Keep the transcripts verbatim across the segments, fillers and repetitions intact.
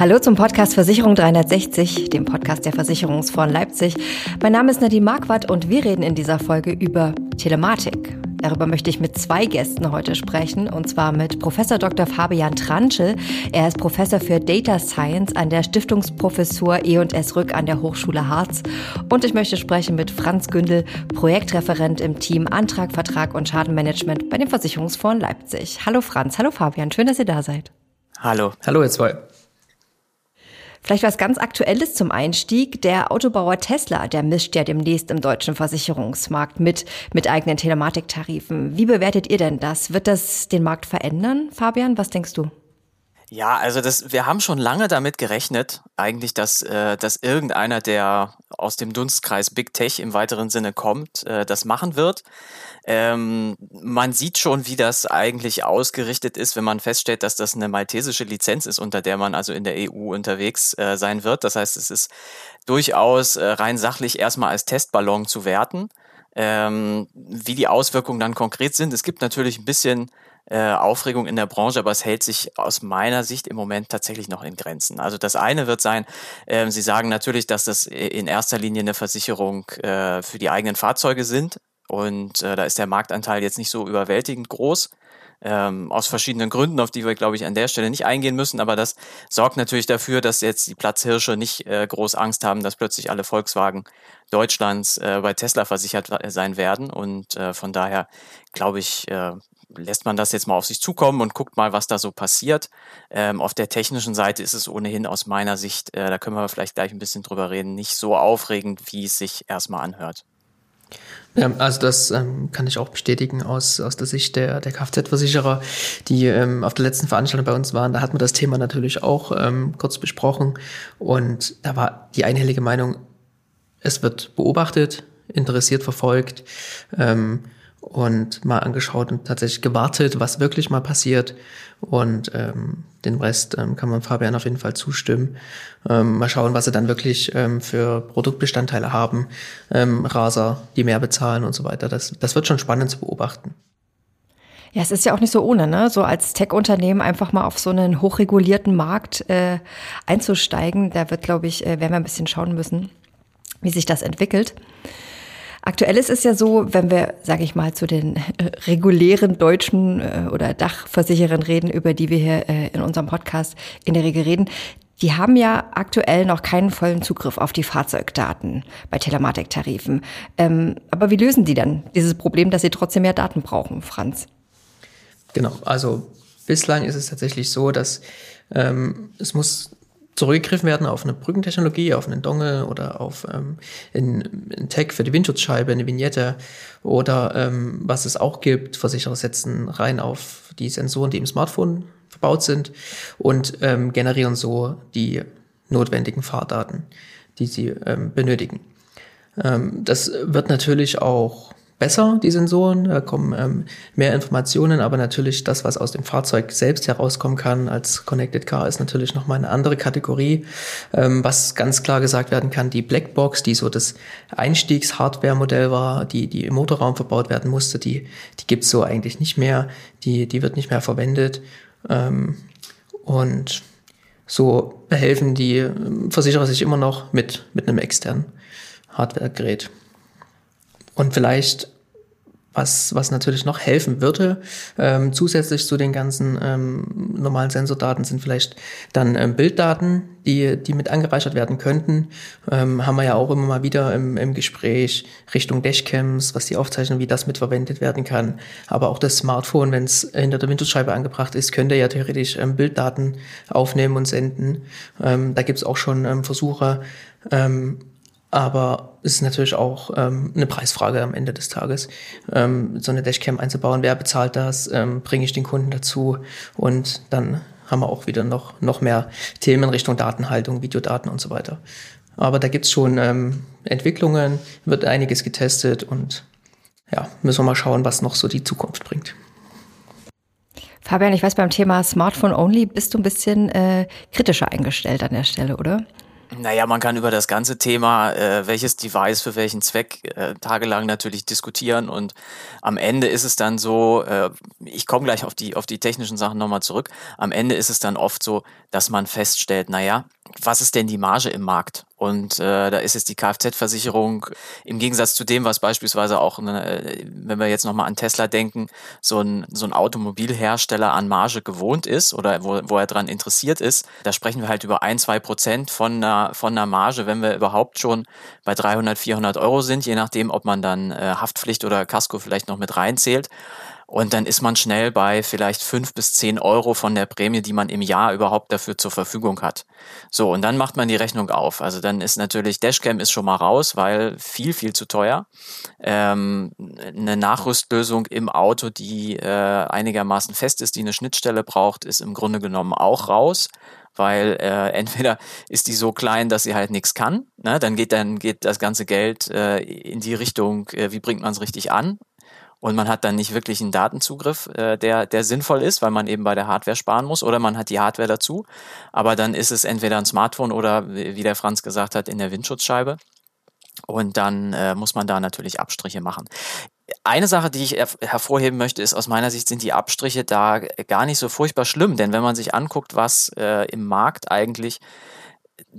Hallo zum Podcast Versicherung dreihundertsechzig, dem Podcast der Versicherungsforen Leipzig. Mein Name ist Nadine Marquardt und wir reden in dieser Folge über Telematik. Darüber möchte ich mit zwei Gästen heute sprechen, und zwar mit Professor Doktor Fabian Transchel. Er ist Professor für Data Science an der Stiftungsprofessur E und S Rück an der Hochschule Harz. Und ich möchte sprechen mit Franz Gündel, Projektreferent im Team Antrag, Vertrag und Schadenmanagement bei den Versicherungsforen Leipzig. Hallo Franz, hallo Fabian, schön, dass ihr da seid. Hallo. Hallo ihr zwei. Vielleicht was ganz Aktuelles zum Einstieg. Der Autobauer Tesla, der mischt ja demnächst im deutschen Versicherungsmarkt mit, mit eigenen Telematiktarifen. Wie bewertet ihr denn das? Wird das den Markt verändern? Fabian, was denkst du? Ja, also das, wir haben schon lange damit gerechnet, eigentlich, dass, äh, dass irgendeiner, der aus dem Dunstkreis Big Tech im weiteren Sinne kommt, äh, das machen wird. Ähm, man sieht schon, wie das eigentlich ausgerichtet ist, wenn man feststellt, dass das eine maltesische Lizenz ist, unter der man also in der E U unterwegs äh, sein wird. Das heißt, es ist durchaus äh, rein sachlich erstmal als Testballon zu werten. Ähm, wie die Auswirkungen dann konkret sind, es gibt natürlich ein bisschen Äh, Aufregung in der Branche, aber es hält sich aus meiner Sicht im Moment tatsächlich noch in Grenzen. Also das eine wird sein, äh, Sie sagen natürlich, dass das in erster Linie eine Versicherung äh, für die eigenen Fahrzeuge sind, und äh, da ist der Marktanteil jetzt nicht so überwältigend groß, ähm, aus verschiedenen Gründen, auf die wir, glaube ich, an der Stelle nicht eingehen müssen, aber das sorgt natürlich dafür, dass jetzt die Platzhirsche nicht äh, groß Angst haben, dass plötzlich alle Volkswagen Deutschlands äh, bei Tesla versichert sein werden, und äh, von daher, glaube ich, äh, lässt man das jetzt mal auf sich zukommen und guckt mal, was da so passiert. Ähm, auf der technischen Seite ist es ohnehin aus meiner Sicht, äh, da können wir vielleicht gleich ein bisschen drüber reden, nicht so aufregend, wie es sich erstmal anhört. Ja, also das ähm, kann ich auch bestätigen aus, aus der Sicht der, der Kfz-Versicherer, die ähm, auf der letzten Veranstaltung bei uns waren. Da hatten wir das Thema natürlich auch ähm, kurz besprochen, und da war die einhellige Meinung, es wird beobachtet, interessiert, verfolgt, ähm, und mal angeschaut und tatsächlich gewartet, was wirklich mal passiert, und ähm, den Rest ähm, kann man Fabian auf jeden Fall zustimmen. Ähm, mal schauen, was sie dann wirklich ähm, für Produktbestandteile haben, ähm, Raser, die mehr bezahlen und so weiter. Das, das wird schon spannend zu beobachten. Ja, es ist ja auch nicht so ohne, ne? So als Tech-Unternehmen einfach mal auf so einen hochregulierten Markt äh, einzusteigen. Da wird, glaube ich, äh, werden wir ein bisschen schauen müssen, wie sich das entwickelt. Aktuell ist es ja so, wenn wir, sage ich mal, zu den äh, regulären deutschen äh, oder Dachversicherern reden, über die wir hier äh, in unserem Podcast in der Regel reden, die haben ja aktuell noch keinen vollen Zugriff auf die Fahrzeugdaten bei Telematiktarifen. Ähm, aber wie lösen die dann dieses Problem, dass sie trotzdem mehr Daten brauchen, Franz? Genau, also bislang ist es tatsächlich so, dass ähm, es muss... zurückgegriffen werden auf eine Brückentechnologie, auf einen Dongle oder auf ähm, einen Tag für die Windschutzscheibe, eine Vignette, oder ähm, was es auch gibt, Versicherer setzen rein auf die Sensoren, die im Smartphone verbaut sind, und ähm, generieren so die notwendigen Fahrdaten, die sie ähm, benötigen. Ähm, das wird natürlich auch besser, die Sensoren, da kommen ähm, mehr Informationen, aber natürlich das, was aus dem Fahrzeug selbst herauskommen kann als Connected Car, ist natürlich nochmal eine andere Kategorie. Ähm, was ganz klar gesagt werden kann, die Blackbox, die so das Einstiegs-Hardware-Modell war, die, die im Motorraum verbaut werden musste, die, die gibt's so eigentlich nicht mehr, die, die wird nicht mehr verwendet, ähm, und so behelfen die Versicherer sich immer noch mit, mit einem externen Hardware-Gerät. Und vielleicht, was, was natürlich noch helfen würde, ähm, zusätzlich zu den ganzen ähm, normalen Sensordaten, sind vielleicht dann ähm, Bilddaten, die, die mit angereichert werden könnten. Ähm, haben wir ja auch immer mal wieder im, im Gespräch Richtung Dashcams, was die aufzeichnen, wie das mitverwendet werden kann. Aber auch das Smartphone, wenn es hinter der Windschutzscheibe angebracht ist, könnte ja theoretisch ähm, Bilddaten aufnehmen und senden. Ähm, da gibt's auch schon ähm, Versuche, ähm, aber es ist natürlich auch ähm, eine Preisfrage am Ende des Tages, ähm, so eine Dashcam einzubauen. Wer bezahlt das? Ähm, bringe ich den Kunden dazu? Und dann haben wir auch wieder noch noch mehr Themen in Richtung Datenhaltung, Videodaten und so weiter. Aber da gibt's schon ähm, Entwicklungen, wird einiges getestet, und ja, müssen wir mal schauen, was noch so die Zukunft bringt. Fabian, ich weiß, beim Thema Smartphone Only bist du ein bisschen äh, kritischer eingestellt an der Stelle, oder? Naja, man kann über das ganze Thema, äh, welches Device für welchen Zweck, äh, tagelang natürlich diskutieren, und am Ende ist es dann so, äh, ich komme gleich auf die auf die technischen Sachen nochmal zurück, am Ende ist es dann oft so, dass man feststellt, naja, was ist denn die Marge im Markt? Und äh, da ist jetzt die Kfz-Versicherung im Gegensatz zu dem, was beispielsweise auch, äh, wenn wir jetzt nochmal an Tesla denken, so ein, so ein Automobilhersteller an Marge gewohnt ist oder wo, wo er dran interessiert ist, da sprechen wir halt über ein, zwei Prozent von einer, von einer Marge, wenn wir überhaupt schon bei dreihundert, vierhundert Euro sind, je nachdem, ob man dann äh, Haftpflicht oder Kasko vielleicht noch mit reinzählt. Und dann ist man schnell bei vielleicht fünf bis zehn Euro von der Prämie, die man im Jahr überhaupt dafür zur Verfügung hat. So, und dann macht man die Rechnung auf. Also dann ist natürlich, Dashcam ist schon mal raus, weil viel, viel zu teuer. Ähm, eine Nachrüstlösung im Auto, die äh, einigermaßen fest ist, die eine Schnittstelle braucht, ist im Grunde genommen auch raus. Weil äh, entweder ist die so klein, dass sie halt nichts kann, ne? Dann geht dann geht das ganze Geld äh, in die Richtung, äh, wie bringt man es richtig an? Und man hat dann nicht wirklich einen Datenzugriff, äh, der der sinnvoll ist, weil man eben bei der Hardware sparen muss, oder man hat die Hardware dazu, aber dann ist es entweder ein Smartphone oder, wie der Franz gesagt hat, in der Windschutzscheibe. Und dann äh, muss man da natürlich Abstriche machen. Eine Sache, die ich hervorheben möchte, ist, aus meiner Sicht sind die Abstriche da gar nicht so furchtbar schlimm, denn wenn man sich anguckt, was äh, im Markt eigentlich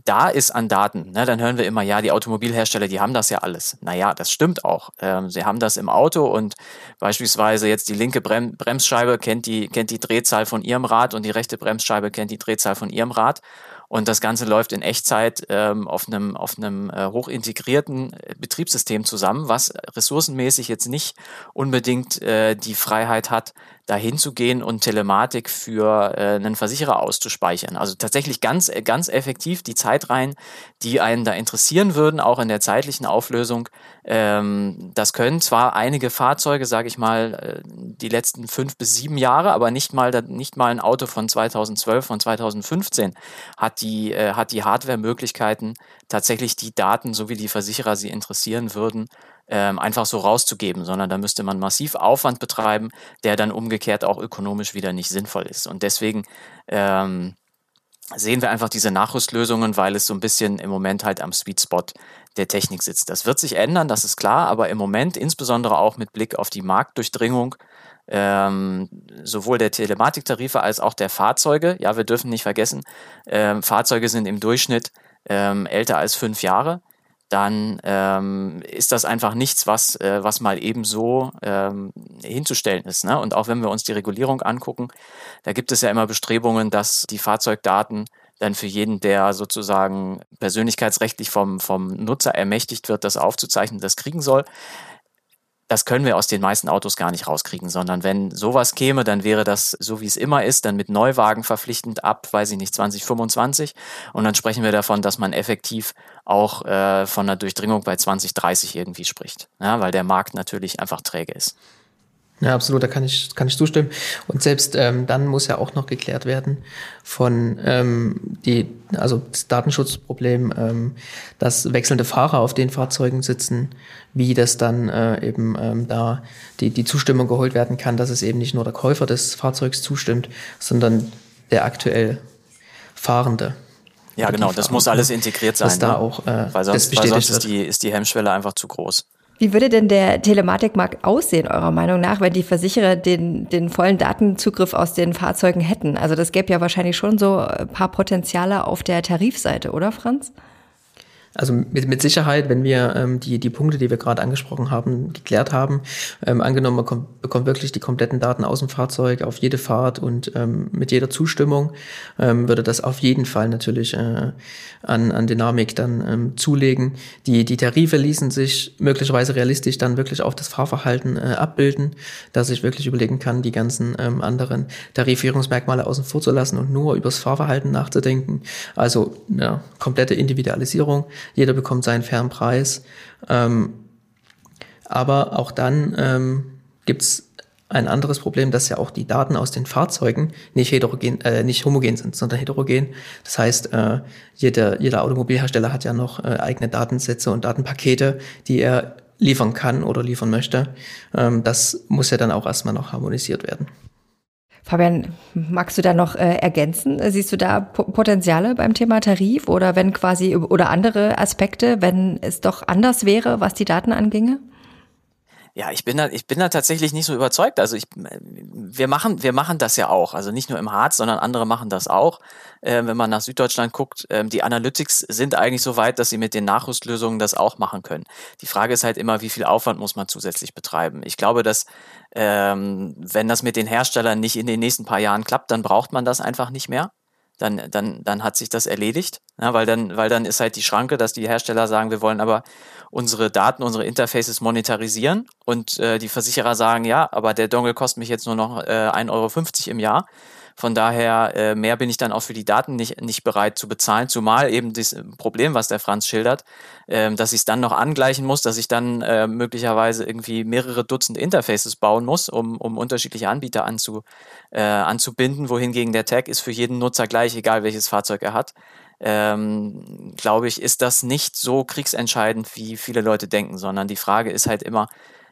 da ist an Daten, ne, dann hören wir immer, ja, die Automobilhersteller, die haben das ja alles. Naja, das stimmt auch. Ähm, sie haben das im Auto, und beispielsweise jetzt die linke Brem- Bremsscheibe kennt die, kennt die Drehzahl von ihrem Rad, und die rechte Bremsscheibe kennt die Drehzahl von ihrem Rad. Und das Ganze läuft in Echtzeit ähm, auf einem auf einem äh, hochintegrierten Betriebssystem zusammen, was ressourcenmäßig jetzt nicht unbedingt äh, die Freiheit hat, dahin zu gehen und Telematik für äh, einen Versicherer auszuspeichern. Also tatsächlich ganz ganz effektiv die Zeitreihen, die einen da interessieren würden, auch in der zeitlichen Auflösung. Ähm, das können zwar einige Fahrzeuge, sage ich mal, die letzten fünf bis sieben Jahre, aber nicht mal nicht mal ein Auto von zweitausendzwölf, von zweitausendfünfzehn hat die, äh, hat die Hardware-Möglichkeiten, tatsächlich die Daten, so wie die Versicherer sie interessieren würden, ähm, einfach so rauszugeben, sondern da müsste man massiv Aufwand betreiben, der dann umgekehrt auch ökonomisch wieder nicht sinnvoll ist. Und deswegen ähm, sehen wir einfach diese Nachrüstlösungen, weil es so ein bisschen im Moment halt am Sweet Spot der Technik sitzt. Das wird sich ändern, das ist klar, aber im Moment, insbesondere auch mit Blick auf die Marktdurchdringung, Ähm, sowohl der Telematiktarife als auch der Fahrzeuge. Ja, wir dürfen nicht vergessen, ähm, Fahrzeuge sind im Durchschnitt ähm, älter als fünf Jahre. Dann ähm, ist das einfach nichts, was, äh, was mal eben so ähm, hinzustellen ist, ne? Und auch wenn wir uns die Regulierung angucken, da gibt es ja immer Bestrebungen, dass die Fahrzeugdaten dann für jeden, der sozusagen persönlichkeitsrechtlich vom, vom Nutzer ermächtigt wird, das aufzuzeichnen, das kriegen soll. Das können wir aus den meisten Autos gar nicht rauskriegen, sondern wenn sowas käme, dann wäre das, so wie es immer ist, dann mit Neuwagen verpflichtend ab, weiß ich nicht, zwanzig fünfundzwanzig. Und dann sprechen wir davon, dass man effektiv auch äh, von einer Durchdringung bei zwanzig dreißig irgendwie spricht, ja, weil der Markt natürlich einfach träge ist. Ja, absolut, da kann ich kann ich zustimmen. Und selbst ähm, dann muss ja auch noch geklärt werden von ähm, die also das Datenschutzproblem, ähm, dass wechselnde Fahrer auf den Fahrzeugen sitzen, wie das dann äh, eben ähm, da die die Zustimmung geholt werden kann, dass es eben nicht nur der Käufer des Fahrzeugs zustimmt, sondern der aktuell Fahrende. Ja, genau, das muss alles integriert sein, dass da auch, äh, weil sonst, weil sonst ist die ist die Hemmschwelle einfach zu groß. Wie würde denn der Telematikmarkt aussehen, eurer Meinung nach, wenn die Versicherer den, den vollen Datenzugriff aus den Fahrzeugen hätten? Also das gäbe ja wahrscheinlich schon so ein paar Potenziale auf der Tarifseite, oder Franz? Also mit, mit Sicherheit, wenn wir ähm, die, die Punkte, die wir gerade angesprochen haben, geklärt haben, ähm, angenommen, man kommt, bekommt wirklich die kompletten Daten aus dem Fahrzeug auf jede Fahrt und ähm, mit jeder Zustimmung, ähm, würde das auf jeden Fall natürlich äh, an, an Dynamik dann ähm, zulegen. Die, die Tarife ließen sich möglicherweise realistisch dann wirklich auf das Fahrverhalten äh, abbilden, dass ich wirklich überlegen kann, die ganzen ähm, anderen Tarifierungsmerkmale außen vor zu lassen und nur übers Fahrverhalten nachzudenken. Also ja, komplette Individualisierung. Jeder bekommt seinen fairen Preis. Ähm, aber auch dann ähm, gibt es ein anderes Problem, dass ja auch die Daten aus den Fahrzeugen nicht heterogen, äh, nicht homogen sind, sondern heterogen. Das heißt, äh, jeder, jeder Automobilhersteller hat ja noch äh, eigene Datensätze und Datenpakete, die er liefern kann oder liefern möchte. Ähm, das muss ja dann auch erstmal noch harmonisiert werden. Fabian, magst du da noch äh, ergänzen? Siehst du da po- Potenziale beim Thema Tarif oder wenn quasi oder andere Aspekte, wenn es doch anders wäre, was die Daten anginge? Ja, ich bin da, ich bin da tatsächlich nicht so überzeugt. Also ich, wir machen, wir machen das ja auch. Also nicht nur im Harz, sondern andere machen das auch. Ähm, wenn man nach Süddeutschland guckt, ähm, die Analytics sind eigentlich so weit, dass sie mit den Nachrüstlösungen das auch machen können. Die Frage ist halt immer, wie viel Aufwand muss man zusätzlich betreiben? Ich glaube, dass ähm, wenn das mit den Herstellern nicht in den nächsten paar Jahren klappt, dann braucht man das einfach nicht mehr. Dann, dann, dann hat sich das erledigt, ja, weil dann, weil dann ist halt die Schranke, dass die Hersteller sagen, wir wollen aber unsere Daten, unsere Interfaces monetarisieren und äh, die Versicherer sagen, ja, aber der Dongle kostet mich jetzt nur noch äh, ein Euro fünfzig im Jahr. Von daher äh, mehr bin ich dann auch für die Daten nicht, nicht bereit zu bezahlen, zumal eben das Problem, was der Franz schildert, äh, dass ich es dann noch angleichen muss, dass ich dann äh, möglicherweise irgendwie mehrere Dutzend Interfaces bauen muss, um, um unterschiedliche Anbieter anzu, äh, anzubinden, wohingegen der Tag ist für jeden Nutzer gleich, egal welches Fahrzeug er hat. Ähm, glaube ich, ist das nicht so kriegsentscheidend, wie viele Leute denken, sondern die Frage ist halt immer,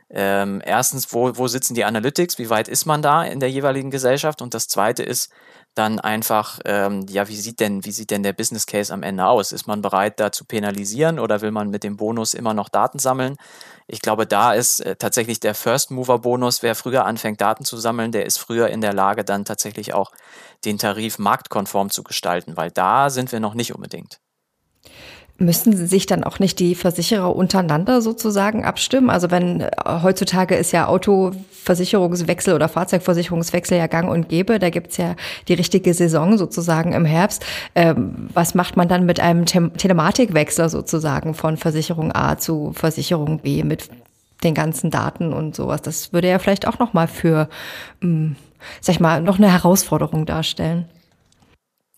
Ähm, erstens, wo, wo sitzen die Analytics? Wie weit ist man da in der jeweiligen Gesellschaft? Und das Zweite ist dann einfach, ähm, ja, wie sieht denn, wie sieht denn der Business Case am Ende aus? Ist man bereit, da zu penalisieren oder will man mit dem Bonus immer noch Daten sammeln? Ich glaube, da ist äh, tatsächlich der First-Mover-Bonus, wer früher anfängt, Daten zu sammeln, der ist früher in der Lage, dann tatsächlich auch den Tarif marktkonform zu gestalten, weil da sind wir noch nicht unbedingt. Müssen sich dann auch nicht die Versicherer untereinander sozusagen abstimmen? Also wenn heutzutage ist ja Autoversicherungswechsel oder Fahrzeugversicherungswechsel ja gang und gäbe, da gibt's ja die richtige Saison sozusagen im Herbst. Ähm, was macht man dann mit einem Te- Telematikwechsel sozusagen von Versicherung A zu Versicherung B mit den ganzen Daten und sowas? Das würde ja vielleicht auch nochmal für, ähm, sag ich mal, noch eine Herausforderung darstellen.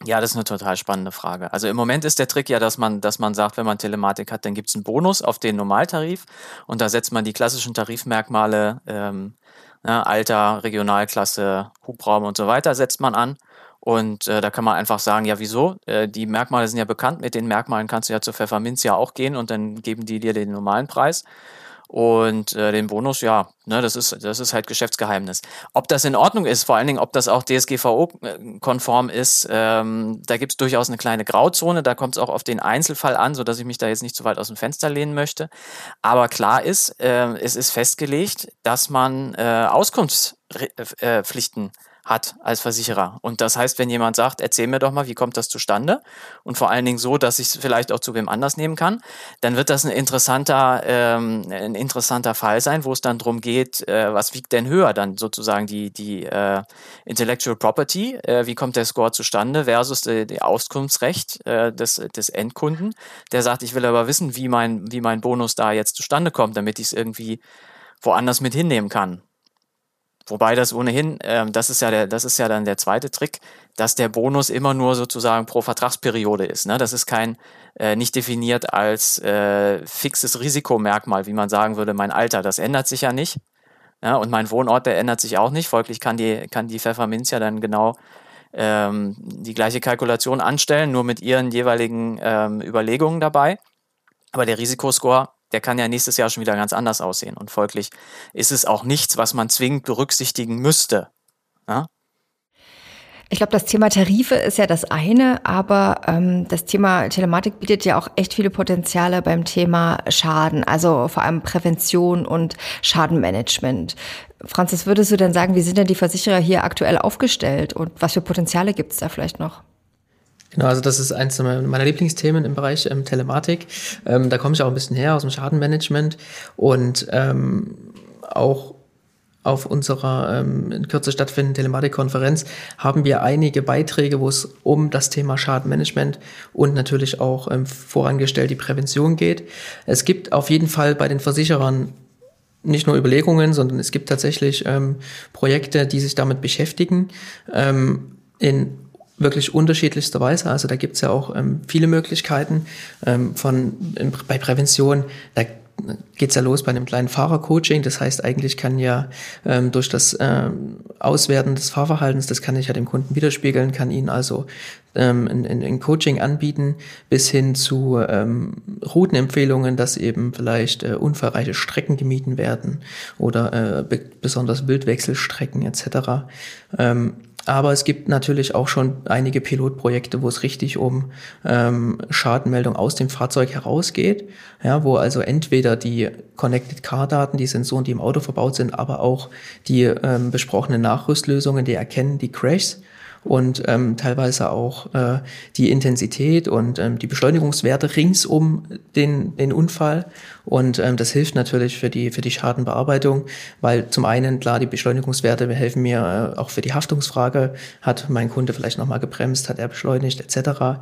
Ja, das ist eine total spannende Frage. Also im Moment ist der Trick ja, dass man, dass man sagt, wenn man Telematik hat, dann gibt's einen Bonus auf den Normaltarif und da setzt man die klassischen Tarifmerkmale, ähm, ne, Alter, Regionalklasse, Hubraum und so weiter, setzt man an. Und äh, da kann man einfach sagen, ja wieso, äh, die Merkmale sind ja bekannt, mit den Merkmalen kannst du ja zur Pfefferminz ja auch gehen und dann geben die dir den normalen Preis. Und äh, den Bonus, ja, ne, das ist das ist halt Geschäftsgeheimnis. Ob das in Ordnung ist, vor allen Dingen, ob das auch D S G V O-konform ist, ähm, da gibt's durchaus eine kleine Grauzone, da kommt es auch auf den Einzelfall an, sodass ich mich da jetzt nicht zu weit aus dem Fenster lehnen möchte. Aber klar ist, äh, es ist festgelegt, dass man äh, Auskunftspflichten hat als Versicherer. Und das heißt, wenn jemand sagt, erzähl mir doch mal, wie kommt das zustande? Und vor allen Dingen so, dass ich es vielleicht auch zu wem anders nehmen kann, dann wird das ein interessanter, ähm, ein interessanter Fall sein, wo es dann darum geht, äh, was wiegt denn höher dann sozusagen die, die äh, Intellectual Property, äh, wie kommt der Score zustande versus äh, das Auskunftsrecht äh, des, des Endkunden, der sagt, ich will aber wissen, wie mein, wie mein Bonus da jetzt zustande kommt, damit ich es irgendwie woanders mit hinnehmen kann. Wobei das ohnehin, ähm, das ist ja der, das ist ja dann der zweite Trick, dass der Bonus immer nur sozusagen pro Vertragsperiode ist. Ne? Das ist kein, äh, nicht definiert als äh, fixes Risikomerkmal, wie man sagen würde, mein Alter, das ändert sich ja nicht. Ja? Und mein Wohnort, der ändert sich auch nicht. Folglich kann die, kann die Pfefferminz ja dann genau ähm, die gleiche Kalkulation anstellen, nur mit ihren jeweiligen ähm, Überlegungen dabei. Aber der Risikoscore, der kann ja nächstes Jahr schon wieder ganz anders aussehen. Und folglich ist es auch nichts, was man zwingend berücksichtigen müsste. Ja? Ich glaube, das Thema Tarife ist ja das eine, aber ähm, das Thema Telematik bietet ja auch echt viele Potenziale beim Thema Schaden, also vor allem Prävention und Schadenmanagement. Franz, was würdest du denn sagen, wie sind denn die Versicherer hier aktuell aufgestellt und was für Potenziale gibt es da vielleicht noch? Genau, also das ist eins meiner Lieblingsthemen im Bereich ähm, Telematik. Ähm, da komme ich auch ein bisschen her aus dem Schadenmanagement und ähm, auch auf unserer ähm, in Kürze stattfindenden Telematikkonferenz haben wir einige Beiträge, wo es um das Thema Schadenmanagement und natürlich auch ähm, vorangestellt die Prävention geht. Es gibt auf jeden Fall bei den Versicherern nicht nur Überlegungen, sondern es gibt tatsächlich ähm, Projekte, die sich damit beschäftigen, ähm, in wirklich unterschiedlichster Weise. Also da gibt's ja auch ähm, viele Möglichkeiten ähm, von ähm, bei Prävention. Da geht's ja los bei einem kleinen Fahrercoaching. Das heißt, eigentlich kann ja ähm, durch das ähm, Auswerten des Fahrverhaltens, das kann ich ja dem Kunden widerspiegeln, kann ihn also ähm, in, in, in Coaching anbieten, bis hin zu ähm, Routenempfehlungen, dass eben vielleicht äh, unfallreiche Strecken gemieden werden oder äh, be- besonders Wildwechselstrecken et cetera. Ähm, aber es gibt natürlich auch schon einige Pilotprojekte, wo es richtig um ähm, Schadenmeldung aus dem Fahrzeug herausgeht, ja, wo also entweder die Connected Car Daten, die Sensoren, die im Auto verbaut sind, aber auch die ähm, besprochenen Nachrüstlösungen, die erkennen die Crashs und ähm, teilweise auch äh, die Intensität und ähm, die Beschleunigungswerte rings um den, den Unfall. Und ähm, das hilft natürlich für die, für die Schadenbearbeitung, weil zum einen, klar, die Beschleunigungswerte helfen mir äh, auch für die Haftungsfrage. Hat mein Kunde vielleicht nochmal gebremst, hat er beschleunigt et cetera.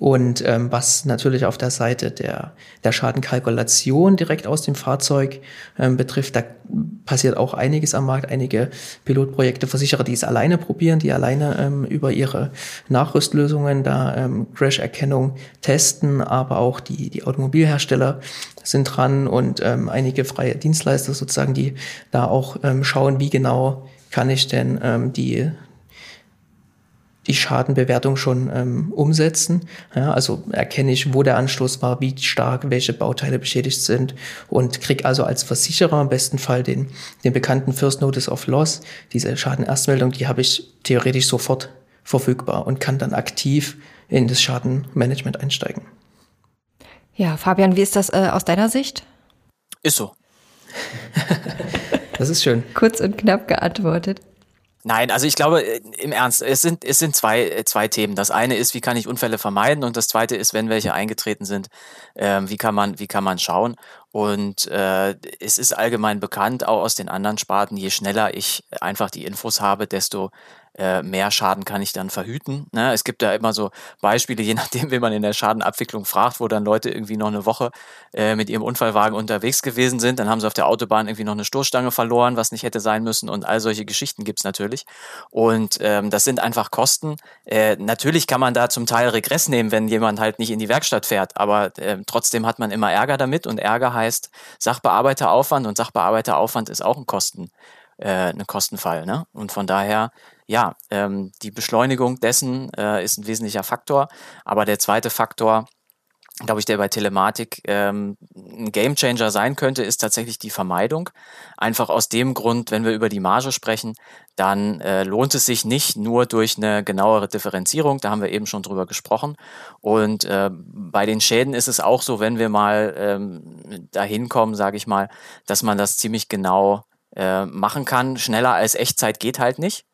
Und ähm, was natürlich auf der Seite der, der Schadenkalkulation direkt aus dem Fahrzeug ähm, betrifft, da passiert auch einiges am Markt, einige Pilotprojekte, Versicherer, die es alleine probieren, die alleine ähm, über ihre Nachrüstlösungen da ähm, Crash-Erkennung testen, aber auch die, die Automobilhersteller sind dran und ähm, einige freie Dienstleister sozusagen, die da auch ähm, schauen, wie genau kann ich denn ähm, die, die Schadenbewertung schon ähm, umsetzen. Ja, also erkenne ich, wo der Anstoß war, wie stark welche Bauteile beschädigt sind und kriege also als Versicherer im besten Fall den, den bekannten First Notice of Loss. Diese Schadenerstmeldung, die habe ich theoretisch sofort verfügbar und kann dann aktiv in das Schadenmanagement einsteigen. Ja, Fabian, wie ist das äh, aus deiner Sicht? Ist so. Das ist schön. Kurz und knapp geantwortet. Nein, also ich glaube, im Ernst, es sind, es sind zwei, zwei Themen. Das eine ist, wie kann ich Unfälle vermeiden? Und das zweite ist, wenn welche eingetreten sind, äh, wie kann man, wie kann man schauen? Und äh, es ist allgemein bekannt, auch aus den anderen Sparten, je schneller ich einfach die Infos habe, desto äh, mehr Schaden kann ich dann verhüten. Ne? Es gibt da immer so Beispiele, je nachdem, wen man in der Schadenabwicklung fragt, wo dann Leute irgendwie noch eine Woche äh, mit ihrem Unfallwagen unterwegs gewesen sind. Dann haben sie auf der Autobahn irgendwie noch eine Stoßstange verloren, was nicht hätte sein müssen. Und all solche Geschichten gibt es natürlich. Und ähm, das sind einfach Kosten. Äh, natürlich kann man da zum Teil Regress nehmen, wenn jemand halt nicht in die Werkstatt fährt. Aber äh, trotzdem hat man immer Ärger damit und Ärger heißt, heißt Sachbearbeiteraufwand, und Sachbearbeiteraufwand ist auch ein Kosten, äh, ein Kostenfall. Ne? Und von daher, ja, ähm, die Beschleunigung dessen äh, ist ein wesentlicher Faktor. Aber der zweite Faktor, glaube ich, der bei Telematik ähm, ein Gamechanger sein könnte, ist tatsächlich die Vermeidung. Einfach aus dem Grund, wenn wir über die Marge sprechen, dann äh, lohnt es sich nicht nur durch eine genauere Differenzierung, da haben wir eben schon drüber gesprochen. Und äh, bei den Schäden ist es auch so, wenn wir mal ähm, dahin kommen, sage ich mal, dass man das ziemlich genau äh, machen kann. Schneller als Echtzeit geht halt nicht.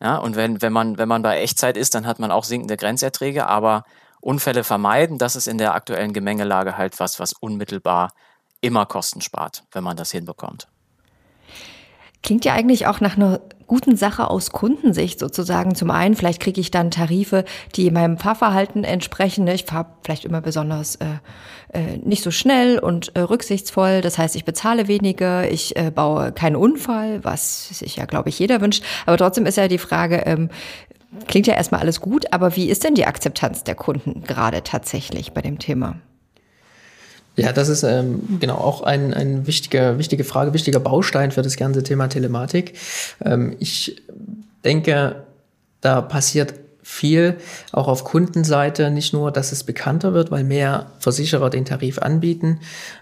Ja, und wenn, wenn man, wenn man bei Echtzeit ist, dann hat man auch sinkende Grenzerträge, aber Unfälle vermeiden, das ist in der aktuellen Gemengelage halt was, was unmittelbar immer Kosten spart, wenn man das hinbekommt. Klingt ja eigentlich auch nach einer guten Sache aus Kundensicht sozusagen. Zum einen, vielleicht kriege ich dann Tarife, die meinem Fahrverhalten entsprechen. Ich fahre vielleicht immer besonders äh, äh, nicht so schnell und äh, rücksichtsvoll. Das heißt, ich bezahle weniger, ich äh, baue keinen Unfall, was sich ja, glaube ich, jeder wünscht. Aber trotzdem ist ja die Frage, ähm, klingt ja erstmal alles gut, aber wie ist denn die Akzeptanz der Kunden gerade tatsächlich bei dem Thema? Ja, das ist ähm, genau auch ein, ein wichtiger, wichtige Frage, wichtiger Baustein für das ganze Thema Telematik. Ähm, ich denke, da passiert viel, auch auf Kundenseite, nicht nur, dass es bekannter wird, weil mehr Versicherer den Tarif anbieten,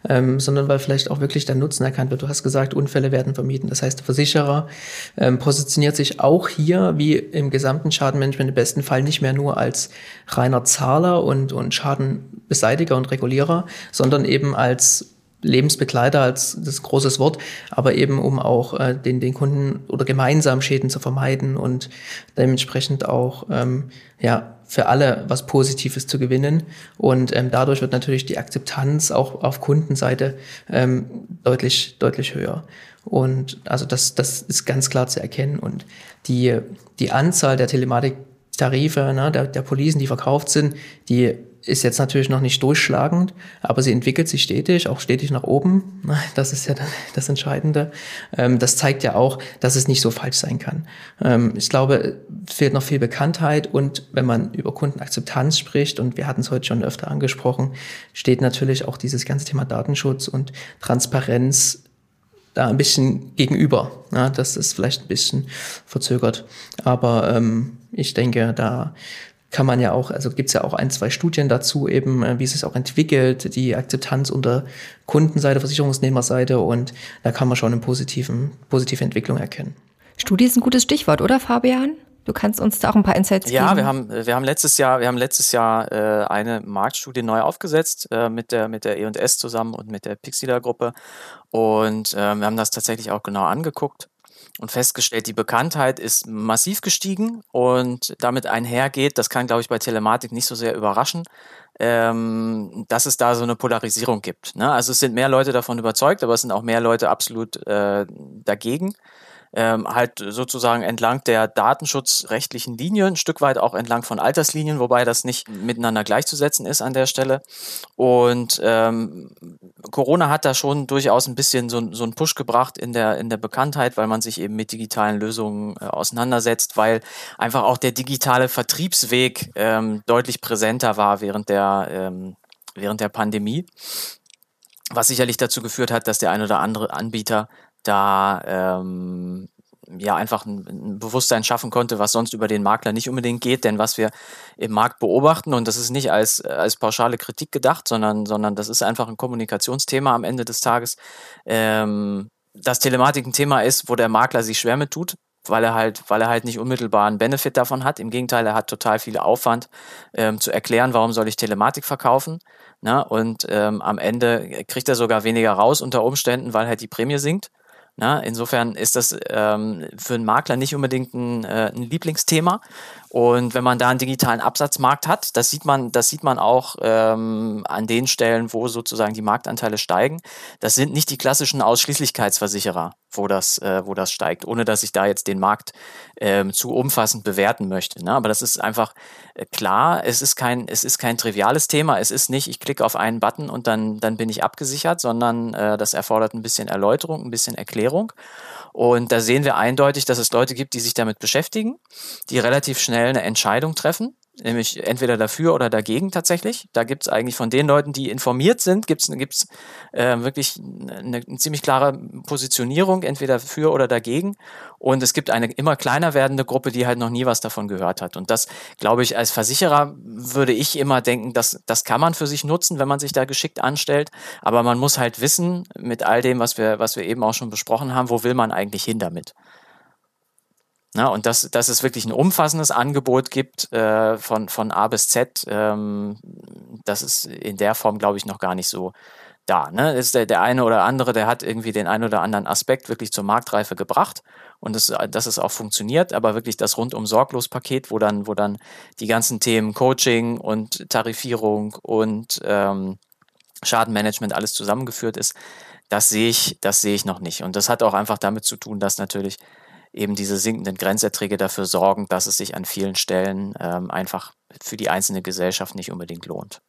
ähm, sondern weil vielleicht auch wirklich der Nutzen erkannt wird. Du hast gesagt, Unfälle werden vermieden. Das heißt, der Versicherer ähm, positioniert sich auch hier, wie im gesamten Schadenmanagement im besten Fall, nicht mehr nur als reiner Zahler und, und Schadenbeseitiger und Regulierer, sondern eben als Lebensbegleiter, als das großes Wort, aber eben um auch äh, den, den Kunden oder gemeinsam Schäden zu vermeiden und dementsprechend auch ähm, ja, für alle was Positives zu gewinnen. Und ähm, dadurch wird natürlich die Akzeptanz auch auf Kundenseite ähm, deutlich, deutlich höher. Und also das, das ist ganz klar zu erkennen. Und die, die Anzahl der Telematik-Tarife, ne, der, der Policen, die verkauft sind, die ist jetzt natürlich noch nicht durchschlagend, aber sie entwickelt sich stetig, auch stetig nach oben. Das ist ja das Entscheidende. Das zeigt ja auch, dass es nicht so falsch sein kann. Ich glaube, es fehlt noch viel Bekanntheit, und wenn man über Kundenakzeptanz spricht, und wir hatten es heute schon öfter angesprochen, steht natürlich auch dieses ganze Thema Datenschutz und Transparenz da ein bisschen gegenüber. Das ist vielleicht ein bisschen verzögert, aber ich denke, da kann man ja auch, also gibt es ja auch ein, zwei Studien dazu eben, wie es sich auch entwickelt, die Akzeptanz unter Kundenseite, Versicherungsnehmerseite, und da kann man schon eine positiven, positive Entwicklung erkennen. Studie ist ein gutes Stichwort, oder Fabian? Du kannst uns da auch ein paar Insights geben. Ja, wir haben, wir haben letztes Jahr, wir haben letztes Jahr äh, eine Marktstudie neu aufgesetzt äh, mit der mit der E und S zusammen und mit der Pixida-Gruppe, und äh, wir haben das tatsächlich auch genau angeguckt und festgestellt, die Bekanntheit ist massiv gestiegen und damit einhergeht, das kann, glaube ich, bei Telematik nicht so sehr überraschen, ähm, dass es da so eine Polarisierung gibt, ne? Also es sind mehr Leute davon überzeugt, aber es sind auch mehr Leute absolut äh, dagegen. Ähm, halt sozusagen entlang der datenschutzrechtlichen Linie, ein Stück weit auch entlang von Alterslinien, wobei das nicht miteinander gleichzusetzen ist an der Stelle. Und ähm, Corona hat da schon durchaus ein bisschen so, so einen Push gebracht in der, in der Bekanntheit, weil man sich eben mit digitalen Lösungen äh, auseinandersetzt, weil einfach auch der digitale Vertriebsweg ähm, deutlich präsenter war während der, ähm, während der Pandemie, was sicherlich dazu geführt hat, dass der ein oder andere Anbieter da ähm, ja einfach ein, ein Bewusstsein schaffen konnte, was sonst über den Makler nicht unbedingt geht. Denn was wir im Markt beobachten, und das ist nicht als, als pauschale Kritik gedacht, sondern, sondern das ist einfach ein Kommunikationsthema am Ende des Tages, ähm, dass Telematik ein Thema ist, wo der Makler sich schwer mit tut, weil er halt, weil er halt nicht unmittelbar einen Benefit davon hat. Im Gegenteil, er hat total viel Aufwand, ähm, zu erklären, warum soll ich Telematik verkaufen. Na, und ähm, am Ende kriegt er sogar weniger raus unter Umständen, weil halt die Prämie sinkt. Na, insofern ist das ähm, für einen Makler nicht unbedingt ein, äh, ein Lieblingsthema, und wenn man da einen digitalen Absatzmarkt hat, das sieht man, das sieht man auch ähm, an den Stellen, wo sozusagen die Marktanteile steigen. Das sind nicht die klassischen Ausschließlichkeitsversicherer, wo das, äh, wo das steigt, ohne dass ich da jetzt den Markt ähm, zu umfassend bewerten möchte, ne? Aber das ist einfach äh, klar, es ist kein, es ist kein triviales Thema, es ist nicht, ich klicke auf einen Button und dann, dann bin ich abgesichert, sondern äh, das erfordert ein bisschen Erläuterung, ein bisschen Erklärung, und da sehen wir eindeutig, dass es Leute gibt, die sich damit beschäftigen, die relativ schnell eine Entscheidung treffen, nämlich entweder dafür oder dagegen tatsächlich. Da gibt es eigentlich von den Leuten, die informiert sind, gibt es äh, wirklich eine, eine ziemlich klare Positionierung, entweder für oder dagegen. Und es gibt eine immer kleiner werdende Gruppe, die halt noch nie was davon gehört hat. Und das, glaube ich, als Versicherer würde ich immer denken, dass, das kann man für sich nutzen, wenn man sich da geschickt anstellt. Aber man muss halt wissen, mit all dem, was wir, was wir eben auch schon besprochen haben, wo will man eigentlich hin damit? Na, und dass, dass es wirklich ein umfassendes Angebot gibt, äh, von, von A bis Z, ähm, das ist in der Form, glaube ich, noch gar nicht so da, ne? Ist der, der eine oder andere, der hat irgendwie den einen oder anderen Aspekt wirklich zur Marktreife gebracht, und das, dass es auch funktioniert, aber wirklich das Rundum-Sorglos-Paket, wo dann, wo dann die ganzen Themen Coaching und Tarifierung und ähm, Schadenmanagement alles zusammengeführt ist, das sehe ich, das sehe ich noch nicht. Und das hat auch einfach damit zu tun, dass natürlich eben diese sinkenden Grenzerträge dafür sorgen, dass es sich an vielen Stellen ähm, einfach für die einzelne Gesellschaft nicht unbedingt lohnt.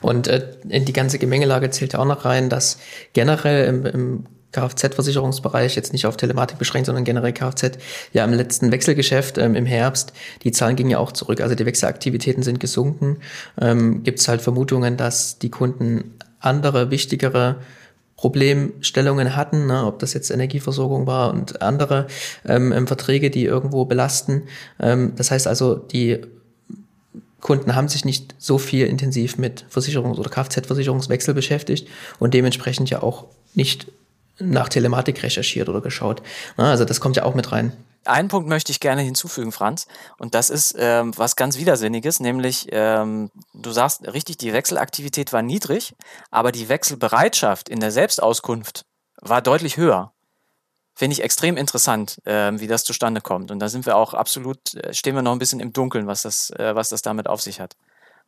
Und äh, in die ganze Gemengelage zählt ja auch noch rein, dass generell im, im Kfz-Versicherungsbereich, jetzt nicht auf Telematik beschränkt, sondern generell Kfz, ja im letzten Wechselgeschäft ähm, im Herbst, die Zahlen gingen ja auch zurück, also die Wechselaktivitäten sind gesunken. Ähm, gibt es halt Vermutungen, dass die Kunden andere, wichtigere Problemstellungen hatten, ne, ob das jetzt Energieversorgung war und andere ähm, Verträge, die irgendwo belasten. Ähm, das heißt also, die Kunden haben sich nicht so viel intensiv mit Versicherungs- oder Kfz-Versicherungswechsel beschäftigt und dementsprechend ja auch nicht nach Telematik recherchiert oder geschaut. Ne, also das kommt ja auch mit rein. Einen Punkt möchte ich gerne hinzufügen, Franz, und das ist ähm, was ganz Widersinniges, nämlich ähm, du sagst richtig, die Wechselaktivität war niedrig, aber die Wechselbereitschaft in der Selbstauskunft war deutlich höher. Finde ich extrem interessant, äh, wie das zustande kommt, und da sind wir auch absolut, äh, stehen wir noch ein bisschen im Dunkeln, was das, äh, was das damit auf sich hat.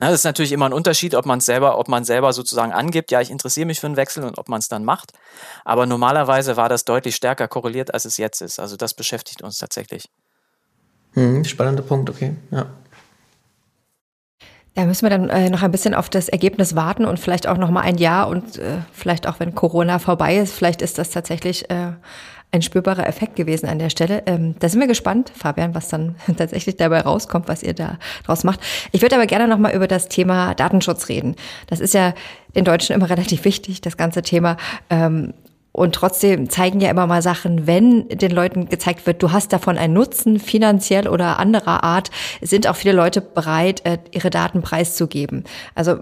Na, das ist natürlich immer ein Unterschied, ob man selber, ob man selber sozusagen angibt, ja, ich interessiere mich für einen Wechsel, und ob man es dann macht. Aber normalerweise war das deutlich stärker korreliert, als es jetzt ist. Also das beschäftigt uns tatsächlich. Hm, spannender Punkt, okay, ja. Da müssen wir dann äh, noch ein bisschen auf das Ergebnis warten und vielleicht auch noch mal ein Jahr, und äh, vielleicht auch, wenn Corona vorbei ist, vielleicht ist das tatsächlich äh, ein spürbarer Effekt gewesen an der Stelle. Ähm, da sind wir gespannt, Fabian, was dann tatsächlich dabei rauskommt, was ihr da draus macht. Ich würde aber gerne noch mal über das Thema Datenschutz reden. Das ist ja den Deutschen immer relativ wichtig, das ganze Thema. Ähm, Und trotzdem zeigen ja immer mal Sachen, wenn den Leuten gezeigt wird, du hast davon einen Nutzen, finanziell oder anderer Art, sind auch viele Leute bereit, ihre Daten preiszugeben. Also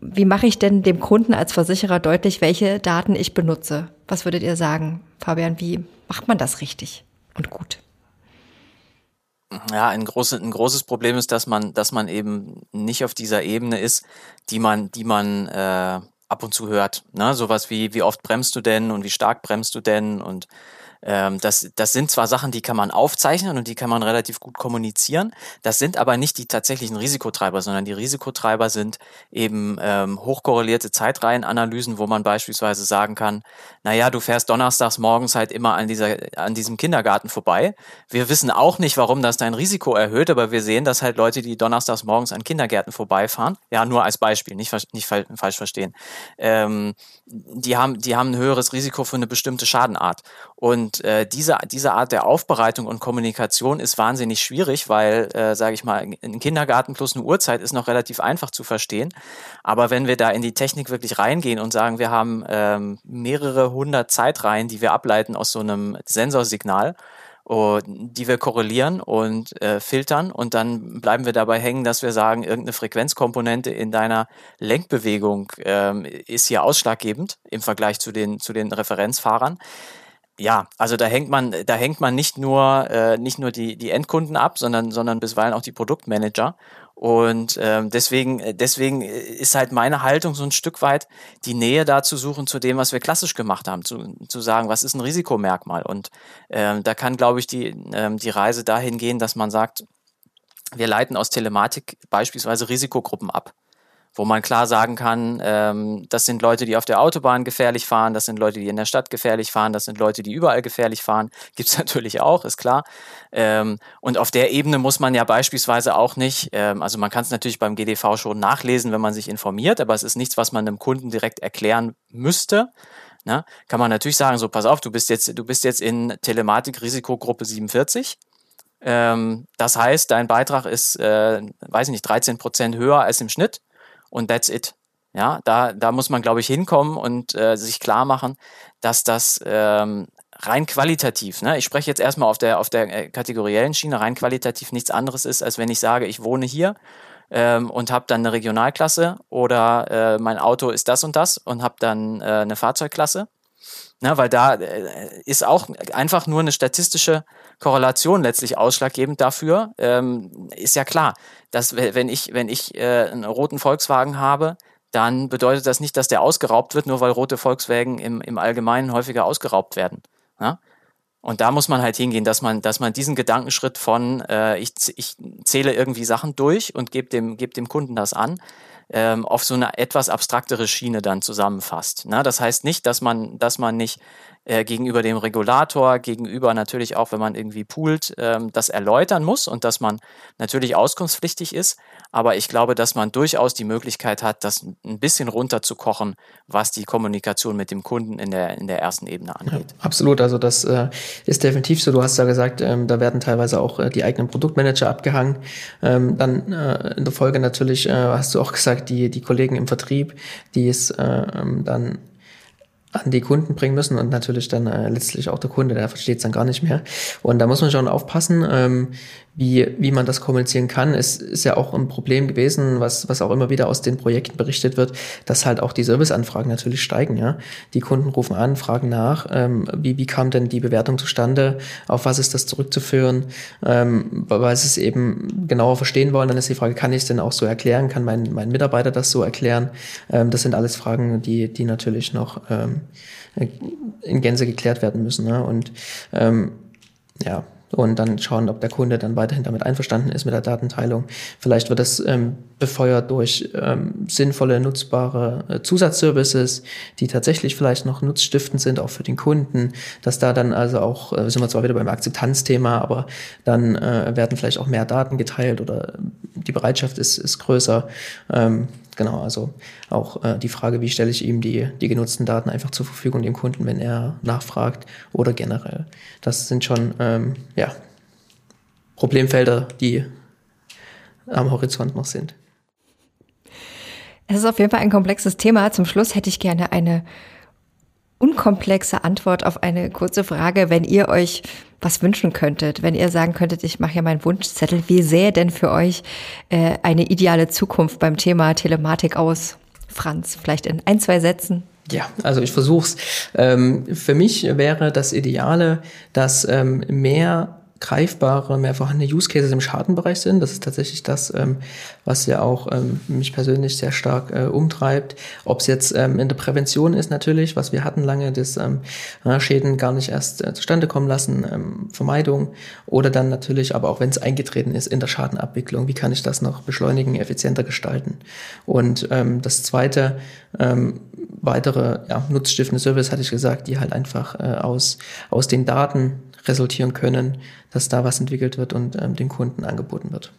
wie mache ich denn dem Kunden als Versicherer deutlich, welche Daten ich benutze? Was würdet ihr sagen, Fabian, wie macht man das richtig und gut? Ja, ein großes, ein großes Problem ist, dass man, dass man eben nicht auf dieser Ebene ist, die man, die man äh, ab und zu hört. Ne? Sowas wie, wie oft bremst du denn und wie stark bremst du denn? Und ähm, das, das sind zwar Sachen, die kann man aufzeichnen und die kann man relativ gut kommunizieren. Das sind aber nicht die tatsächlichen Risikotreiber, sondern die Risikotreiber sind eben ähm, hochkorrelierte Zeitreihenanalysen, wo man beispielsweise sagen kann, naja, du fährst donnerstags morgens halt immer an dieser, an diesem Kindergarten vorbei. Wir wissen auch nicht, warum das dein Risiko erhöht, aber wir sehen, dass halt Leute, die donnerstags morgens an Kindergärten vorbeifahren, ja, nur als Beispiel, nicht, nicht falsch verstehen, ähm, die haben, die haben ein höheres Risiko für eine bestimmte Schadenart. Und äh, diese, diese Art der Aufbereitung und Kommunikation ist wahnsinnig schwierig, weil, äh, sage ich mal, ein Kindergarten plus eine Uhrzeit ist noch relativ einfach zu verstehen. Aber wenn wir da in die Technik wirklich reingehen und sagen, wir haben ähm, mehrere hundert Zeitreihen, die wir ableiten aus so einem Sensorsignal, und die wir korrelieren und äh, filtern und dann bleiben wir dabei hängen, dass wir sagen, irgendeine Frequenzkomponente in deiner Lenkbewegung ähm, ist hier ausschlaggebend im Vergleich zu den, zu den Referenzfahrern. Ja, also da hängt man, da hängt man nicht nur, äh, nicht nur die, die Endkunden ab, sondern, sondern bisweilen auch die Produktmanager. Und ähm, deswegen, deswegen ist halt meine Haltung so ein Stück weit, die Nähe da zu suchen zu dem, was wir klassisch gemacht haben, zu, zu sagen, was ist ein Risikomerkmal? Und ähm, da kann, glaube ich, die, ähm, die Reise dahin gehen, dass man sagt, wir leiten aus Telematik beispielsweise Risikogruppen ab, wo man klar sagen kann, ähm, das sind Leute, die auf der Autobahn gefährlich fahren, das sind Leute, die in der Stadt gefährlich fahren, das sind Leute, die überall gefährlich fahren. Gibt's natürlich auch, ist klar. Ähm, und auf der Ebene muss man ja beispielsweise auch nicht, ähm, also man kann es natürlich beim G D V schon nachlesen, wenn man sich informiert, aber es ist nichts, was man einem Kunden direkt erklären müsste. Ne? Kann man natürlich sagen, so pass auf, du bist jetzt, du bist jetzt in Telematik Risikogruppe siebenundvierzig. Ähm, das heißt, dein Beitrag ist, äh, weiß ich nicht, dreizehn Prozent höher als im Schnitt. Und that's it. Ja, da, da muss man, glaube ich, hinkommen und äh, sich klar machen, dass das ähm, rein qualitativ, ne, ich spreche jetzt erstmal auf der, auf der kategoriellen Schiene, rein qualitativ nichts anderes ist, als wenn ich sage, ich wohne hier ähm, und habe dann eine Regionalklasse oder äh, mein Auto ist das und das und habe dann äh, eine Fahrzeugklasse. Na, weil da äh, ist auch einfach nur eine statistische Korrelation letztlich ausschlaggebend dafür. Ähm, ist ja klar, dass wenn ich, wenn ich äh, einen roten Volkswagen habe, dann bedeutet das nicht, dass der ausgeraubt wird, nur weil rote Volkswagen im, im Allgemeinen häufiger ausgeraubt werden. Na? Und da muss man halt hingehen, dass man, dass man diesen Gedankenschritt von äh, ich, ich zähle irgendwie Sachen durch und gebe dem, geb dem Kunden das an, ähm, auf so eine etwas abstraktere Schiene dann zusammenfasst. Na, das heißt nicht, dass man, dass man nicht äh, gegenüber dem Regulator, gegenüber natürlich auch, wenn man irgendwie poolt, ähm, das erläutern muss und dass man natürlich auskunftspflichtig ist. Aber ich glaube, dass man durchaus die Möglichkeit hat, das ein bisschen runterzukochen, was die Kommunikation mit dem Kunden in der, in der ersten Ebene angeht. Ja, absolut, also das äh, ist definitiv so. Du hast ja gesagt, ähm, da werden teilweise auch äh, die eigenen Produktmanager abgehangen. Ähm, dann äh, in der Folge natürlich, äh, hast du auch gesagt, Die, die Kollegen im Vertrieb, die es äh, dann an die Kunden bringen müssen und natürlich dann äh, letztlich auch der Kunde, der versteht es dann gar nicht mehr. Und da muss man schon aufpassen, ähm, wie, wie man das kommunizieren kann. Es ist ja auch ein Problem gewesen, was, was auch immer wieder aus den Projekten berichtet wird, dass halt auch die Serviceanfragen natürlich steigen. Ja? Die Kunden rufen an, fragen nach, ähm, wie, wie kam denn die Bewertung zustande, auf was ist das zurückzuführen, ähm, weil sie es eben genauer verstehen wollen. Dann ist die Frage, kann ich es denn auch so erklären, kann mein, mein Mitarbeiter das so erklären? Ähm, das sind alles Fragen, die, die natürlich noch ähm, in Gänze geklärt werden müssen. Ne? Und ähm, ja, und dann schauen, ob der Kunde dann weiterhin damit einverstanden ist mit der Datenteilung. Vielleicht wird das ähm, befeuert durch ähm, sinnvolle, nutzbare äh, Zusatzservices, die tatsächlich vielleicht noch nutzstiftend sind, auch für den Kunden, dass da dann also auch, äh, sind wir zwar wieder beim Akzeptanzthema, aber dann äh, werden vielleicht auch mehr Daten geteilt oder die Bereitschaft ist, ist größer. Ähm, Genau, also auch äh, die Frage, wie stelle ich ihm die, die genutzten Daten einfach zur Verfügung dem Kunden, wenn er nachfragt oder generell. Das sind schon ähm, ja, Problemfelder, die am Horizont noch sind. Es ist auf jeden Fall ein komplexes Thema. Zum Schluss hätte ich gerne eine unkomplexe Antwort auf eine kurze Frage, wenn ihr euch was wünschen könntet, wenn ihr sagen könntet, ich mache ja meinen Wunschzettel, wie sähe denn für euch äh, eine ideale Zukunft beim Thema Telematik aus? Franz, vielleicht in ein, zwei Sätzen. Ja, also ich versuch's. Ähm, für mich wäre das Ideale, dass ähm, mehr greifbare, mehr vorhandene Use Cases im Schadenbereich sind. Das ist tatsächlich das, ähm, was ja auch ähm, mich persönlich sehr stark äh, umtreibt. Ob es jetzt ähm, in der Prävention ist natürlich, was wir hatten lange, das ähm, Schäden gar nicht erst äh, zustande kommen lassen, ähm, Vermeidung oder dann natürlich, aber auch wenn es eingetreten ist, in der Schadenabwicklung. Wie kann ich das noch beschleunigen, effizienter gestalten? Und ähm, das Zweite, ähm, weitere ja, nutzstiftende Service, hatte ich gesagt, die halt einfach äh, aus aus den Daten resultieren können, dass da was entwickelt wird und ähm, den Kunden angeboten wird.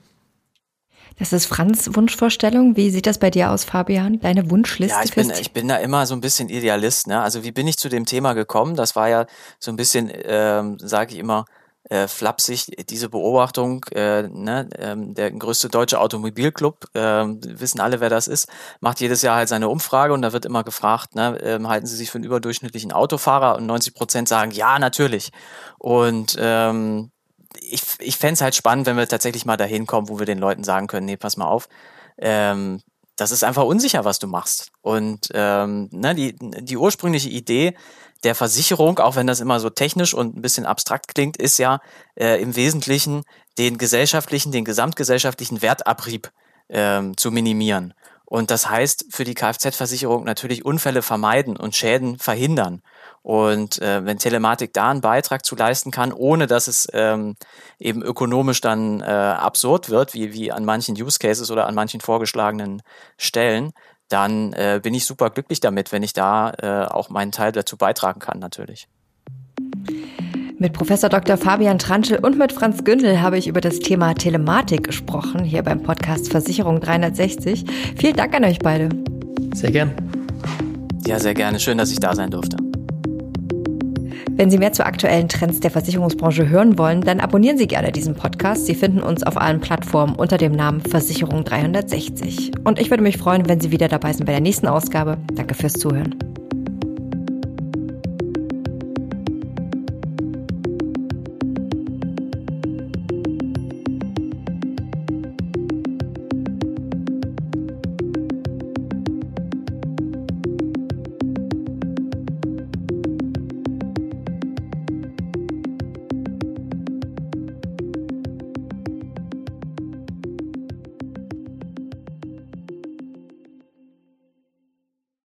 Das ist Franz' Wunschvorstellung. Wie sieht das bei dir aus, Fabian? Deine Wunschliste? Ja, ich bin, ich bin da immer so ein bisschen Idealist, ne? Also wie bin ich zu dem Thema gekommen? Das war ja so ein bisschen, ähm, sage ich immer, äh, flapsig, diese Beobachtung, äh, ne? ähm, der größte deutsche Automobilclub, äh, wissen alle, wer das ist, macht jedes Jahr halt seine Umfrage und da wird immer gefragt, ne? ähm, halten Sie sich für einen überdurchschnittlichen Autofahrer? Und neunzig Prozent sagen, ja, natürlich. Und ähm, ich, ich fände es halt spannend, wenn wir tatsächlich mal dahin kommen, wo wir den Leuten sagen können, nee, pass mal auf, ähm, das ist einfach unsicher, was du machst. Und ähm, ne, die, die ursprüngliche Idee der Versicherung, auch wenn das immer so technisch und ein bisschen abstrakt klingt, ist ja äh, im Wesentlichen den gesellschaftlichen, den gesamtgesellschaftlichen Wertabrieb ähm, zu minimieren. Und das heißt für die Kfz-Versicherung natürlich Unfälle vermeiden und Schäden verhindern. Und äh, wenn Telematik da einen Beitrag zu leisten kann, ohne dass es ähm, eben ökonomisch dann äh, absurd wird, wie, wie an manchen Use Cases oder an manchen vorgeschlagenen Stellen, dann äh, bin ich super glücklich damit, wenn ich da äh, auch meinen Teil dazu beitragen kann natürlich. Mit Professor Doktor Fabian Transchel und mit Franz Gündel habe ich über das Thema Telematik gesprochen, hier beim Podcast Versicherung dreihundertsechzig. Vielen Dank an euch beide. Sehr gern. Ja, sehr gerne. Schön, dass ich da sein durfte. Wenn Sie mehr zu aktuellen Trends der Versicherungsbranche hören wollen, dann abonnieren Sie gerne diesen Podcast. Sie finden uns auf allen Plattformen unter dem Namen Versicherung dreihundertsechzig. Und ich würde mich freuen, wenn Sie wieder dabei sind bei der nächsten Ausgabe. Danke fürs Zuhören.